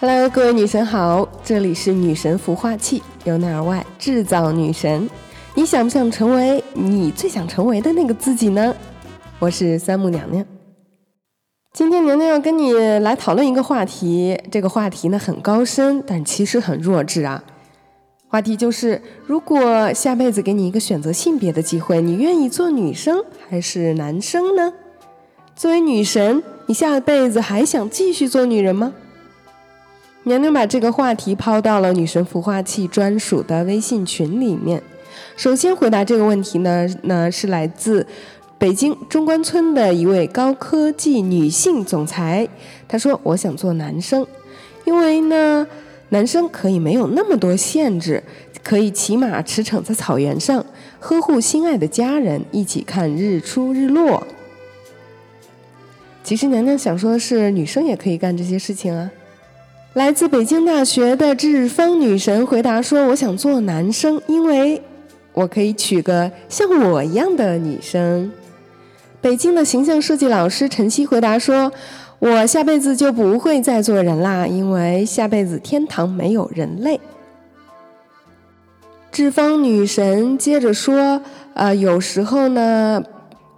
Hello， 各位女神好，这里是女神孵化器，由内而外制造女神。你想不想成为你最想成为的那个自己呢？我是三木娘娘。今天娘娘要跟你来讨论一个话题，这个话题呢很高深，但其实很弱智啊。话题就是，如果下辈子给你一个选择性别的机会，你愿意做女生还是男生呢？作为女神，你下辈子还想继续做女人吗？娘娘把这个话题抛到了女神孵化器专属的微信群里面。首先回答这个问题呢是来自北京中关村的一位高科技女性总裁，她说：“我想做男生，因为呢，男生可以没有那么多限制，可以骑马驰骋在草原上，呵护心爱的家人，一起看日出日落。”其实娘娘想说的是，女生也可以干这些事情啊。来自北京大学的志芳女神回答说：“我想做男生，因为我可以娶个像我一样的女生。”北京的形象设计老师陈曦回答说：“我下辈子就不会再做人啦，因为下辈子天堂没有人类。”志芳女神接着说：“有时候呢，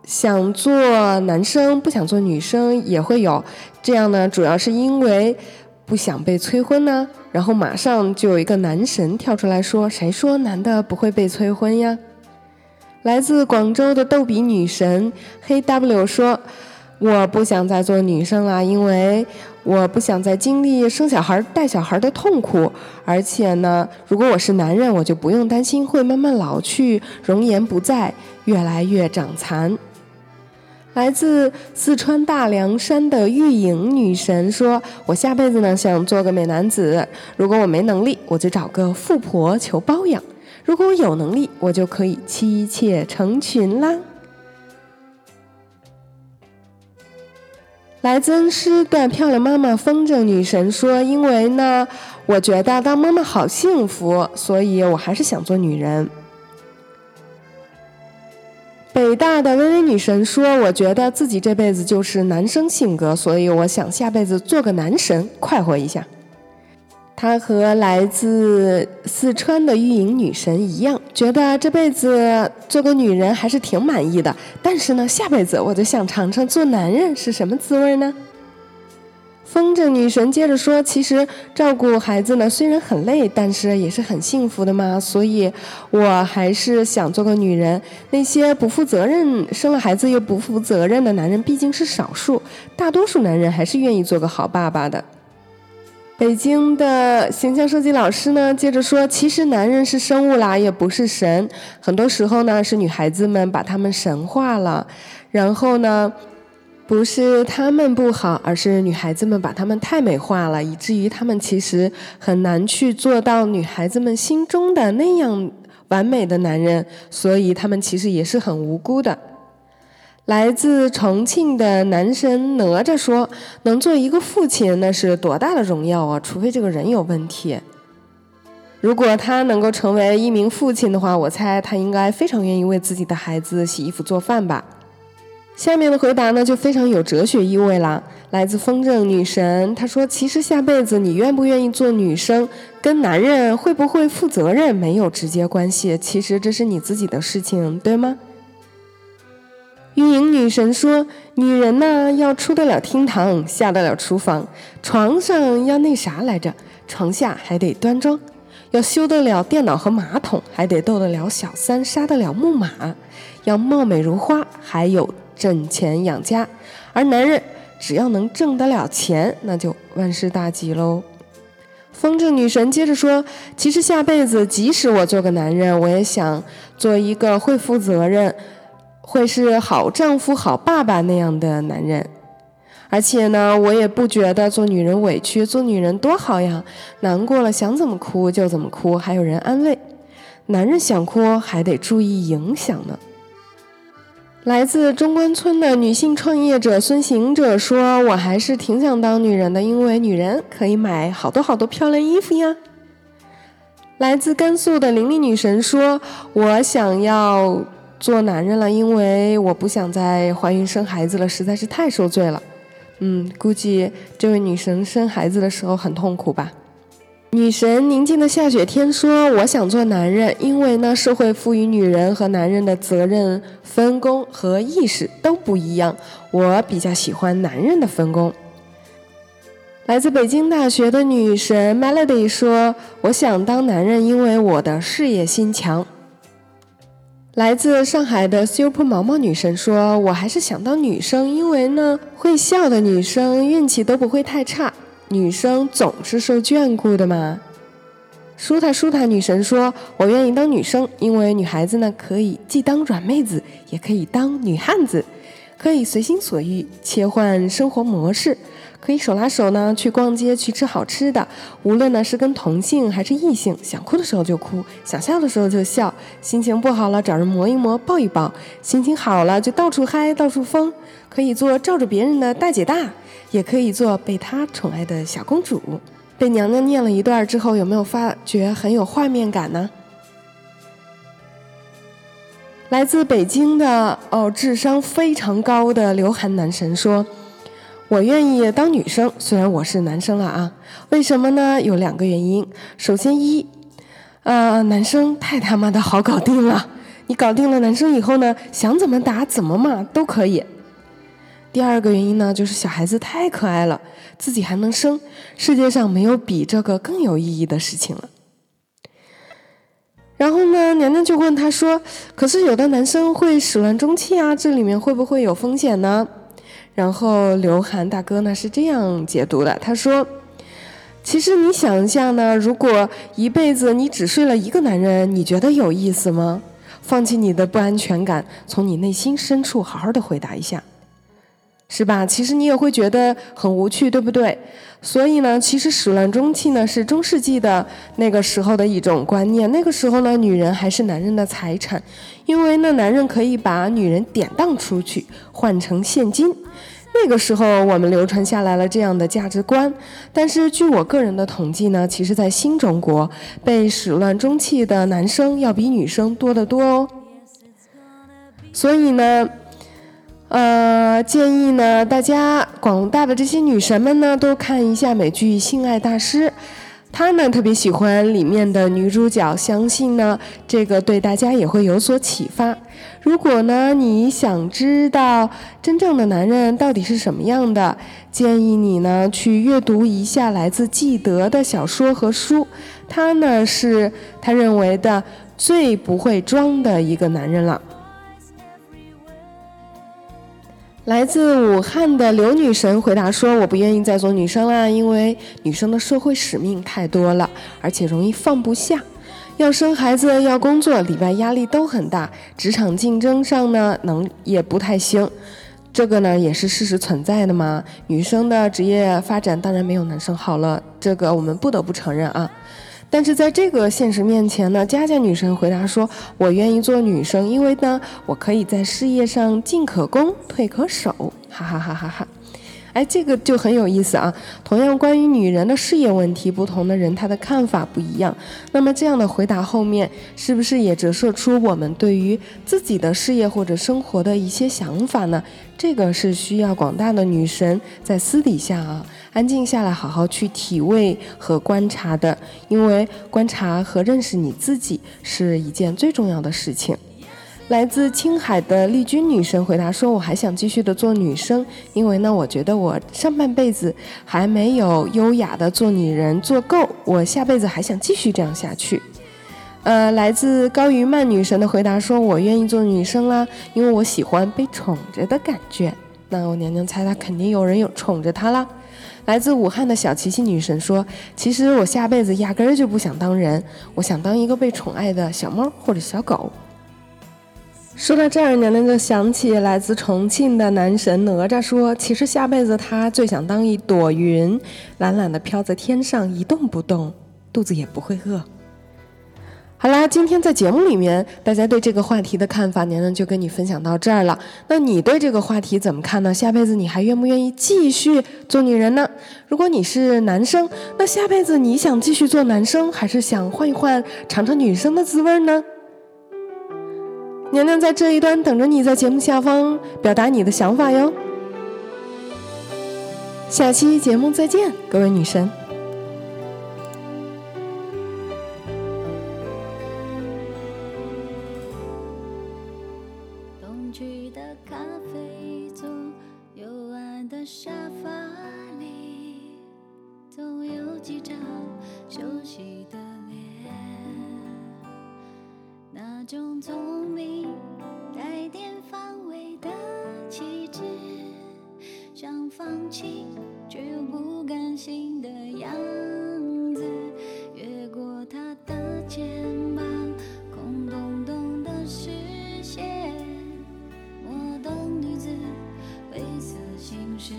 想做男生，不想做女生也会有，这样呢，主要是因为不想被催婚呢。”然后马上就有一个男神跳出来说：“谁说男的不会被催婚呀？”来自广州的逗比女神黑 W 说：“我不想再做女生了，因为我不想再经历生小孩带小孩的痛苦，而且呢，如果我是男人，我就不用担心会慢慢老去，容颜不再，越来越长残。”来自四川大凉山的玉莹女神说：“我下辈子呢想做个美男子，如果我没能力，我就找个富婆求包养；如果我有能力，我就可以妻妾成群啦。”来自恩施的漂亮妈妈风筝女神说：“因为呢，我觉得当妈妈好幸福，所以我还是想做女人。”北大的薇薇女神说：“我觉得自己这辈子就是男生性格，所以我想下辈子做个男神，快活一下。”她和来自四川的玉莹女神一样，觉得这辈子做个女人还是挺满意的，但是呢，下辈子我就想尝尝做男人是什么滋味呢。风筝女神接着说：“其实照顾孩子呢，虽然很累，但是也是很幸福的嘛，所以我还是想做个女人。那些不负责任，生了孩子又不负责任的男人毕竟是少数，大多数男人还是愿意做个好爸爸的。”北京的形象设计老师呢接着说：“其实男人是生物啦，也不是神，很多时候呢是女孩子们把他们神化了，然后呢不是他们不好，而是女孩子们把他们太美化了，以至于他们其实很难去做到女孩子们心中的那样完美的男人，所以他们其实也是很无辜的。”来自重庆的男神哪吒说：“能做一个父亲，那是多大的荣耀啊，除非这个人有问题。如果他能够成为一名父亲的话，我猜他应该非常愿意为自己的孩子洗衣服做饭吧。”下面的回答呢就非常有哲学意味啦。来自风筝女神，她说：“其实下辈子你愿不愿意做女生，跟男人会不会负责任没有直接关系，其实这是你自己的事情，对吗？”玉莹女神说：“女人呢要出得了厅堂，下得了厨房，床上要那啥来着，床下还得端庄，要修得了电脑和马桶，还得斗得了小三，杀得了木马，要貌美如花，还有挣钱养家。而男人只要能挣得了钱，那就万事大吉喽。”风筝女神接着说：“其实下辈子即使我做个男人，我也想做一个会负责任，会是好丈夫好爸爸那样的男人。而且呢，我也不觉得做女人委屈，做女人多好呀，难过了想怎么哭就怎么哭，还有人安慰。男人想哭还得注意影响呢。”来自中关村的女性创业者孙行者说：“我还是挺想当女人的，因为女人可以买好多好多漂亮衣服呀。”来自甘肃的玲玲女神说：“我想要做男人了，因为我不想再怀孕生孩子了，实在是太受罪了。估计这位女神生孩子的时候很痛苦吧。女神宁静的下雪天说，我想做男人，因为呢社会赋予女人和男人的责任分工和意识都不一样，我比较喜欢男人的分工。来自北京大学的女神 Melody 说，我想当男人，因为我的事业心强。来自上海的 Super 毛毛女神说，我还是想当女生，因为呢会笑的女生运气都不会太差，女生总是受眷顾的嘛。舒塔女神说，我愿意当女生，因为女孩子呢可以既当软妹子也可以当女汉子，可以随心所欲切换生活模式，可以手拉手呢去逛街去吃好吃的，无论呢是跟同性还是异性，想哭的时候就哭，想笑的时候就笑，心情不好了找人磨一磨抱一抱，心情好了就到处嗨到处疯，可以做照着别人的大姐大，也可以做被她宠爱的小公主。被娘娘念了一段之后，有没有发觉很有画面感呢？来自北京的智商非常高的刘涵男神说，我愿意当女生，虽然我是男生了啊，为什么呢？有两个原因。首先一，男生太他妈的好搞定了，你搞定了男生以后呢，想怎么打怎么骂都可以。第二个原因呢，就是小孩子太可爱了，自己还能生，世界上没有比这个更有意义的事情了。然后呢，娘娘就问他说，可是有的男生会始乱终弃啊，这里面会不会有风险呢？然后刘涵大哥呢是这样解读的，他说，其实你想一下呢，如果一辈子你只睡了一个男人，你觉得有意思吗？放弃你的不安全感，从你内心深处好好的回答一下，是吧？其实你也会觉得很无趣，对不对？所以呢，其实始乱终弃呢是中世纪的那个时候的一种观念。那个时候呢，女人还是男人的财产，因为呢，男人可以把女人典当出去换成现金。那个时候我们流传下来了这样的价值观。但是据我个人的统计呢，其实在新中国被始乱终弃的男生要比女生多得多哦。所以呢建议呢，大家广大的这些女神们呢，都看一下美剧《性爱大师》，她呢特别喜欢里面的女主角，相信呢这个对大家也会有所启发。如果呢你想知道真正的男人到底是什么样的，建议你呢去阅读一下来自纪德的小说和书，他呢是他认为的最不会装的一个男人了。来自武汉的刘女神回答说，我不愿意再做女生啦，因为女生的社会使命太多了，而且容易放不下，要生孩子要工作，里外压力都很大，职场竞争上呢也不太行，这个呢也是事实存在的嘛。女生的职业发展当然没有男生好了，这个我们不得不承认啊。但是在这个现实面前呢，佳佳女神回答说，我愿意做女生，因为呢我可以在事业上进可攻退可守，哈哈哈哈哈。哎，这个就很有意思啊。同样关于女人的事业问题，不同的人她的看法不一样，那么这样的回答后面是不是也折射出我们对于自己的事业或者生活的一些想法呢？这个是需要广大的女神在私底下啊安静下来好好去体味和观察的，因为观察和认识你自己是一件最重要的事情。来自青海的丽君女神回答说，我还想继续的做女生，因为呢我觉得我上半辈子还没有优雅的做女人做够，我下辈子还想继续这样下去。来自高于曼女神的回答说，我愿意做女生啦，因为我喜欢被宠着的感觉，那我娘娘猜她肯定有人有宠着她啦。来自武汉的小琪琪女神说，其实我下辈子压根儿就不想当人，我想当一个被宠爱的小猫或者小狗。说到这儿，娘娘就想起来自重庆的男神哪吒说，其实下辈子他最想当一朵云，懒懒地飘在天上一动不动，肚子也不会饿。好啦，今天在节目里面大家对这个话题的看法，娘娘就跟你分享到这儿了。那你对这个话题怎么看呢？下辈子你还愿不愿意继续做女人呢？如果你是男生，那下辈子你想继续做男生，还是想换一换尝尝女生的滋味呢？娘娘在这一端等着你在节目下方表达你的想法哟。下期节目再见，各位女神。冬季的咖啡座，幽暗的沙发里，总有几张休息的脸，那种聪明改变方位的气质，想放弃却不甘心的样子，越过他的肩膀，空洞洞的视线，摩登女子灰色心事，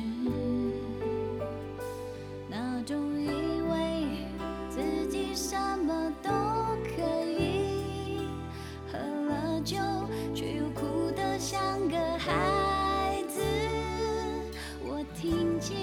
那种以为自己什么都可以，喝了酒却又哭得像个孩子，我听见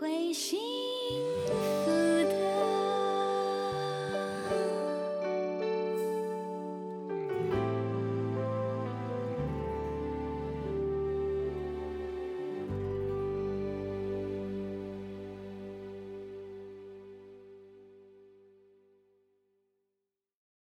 会心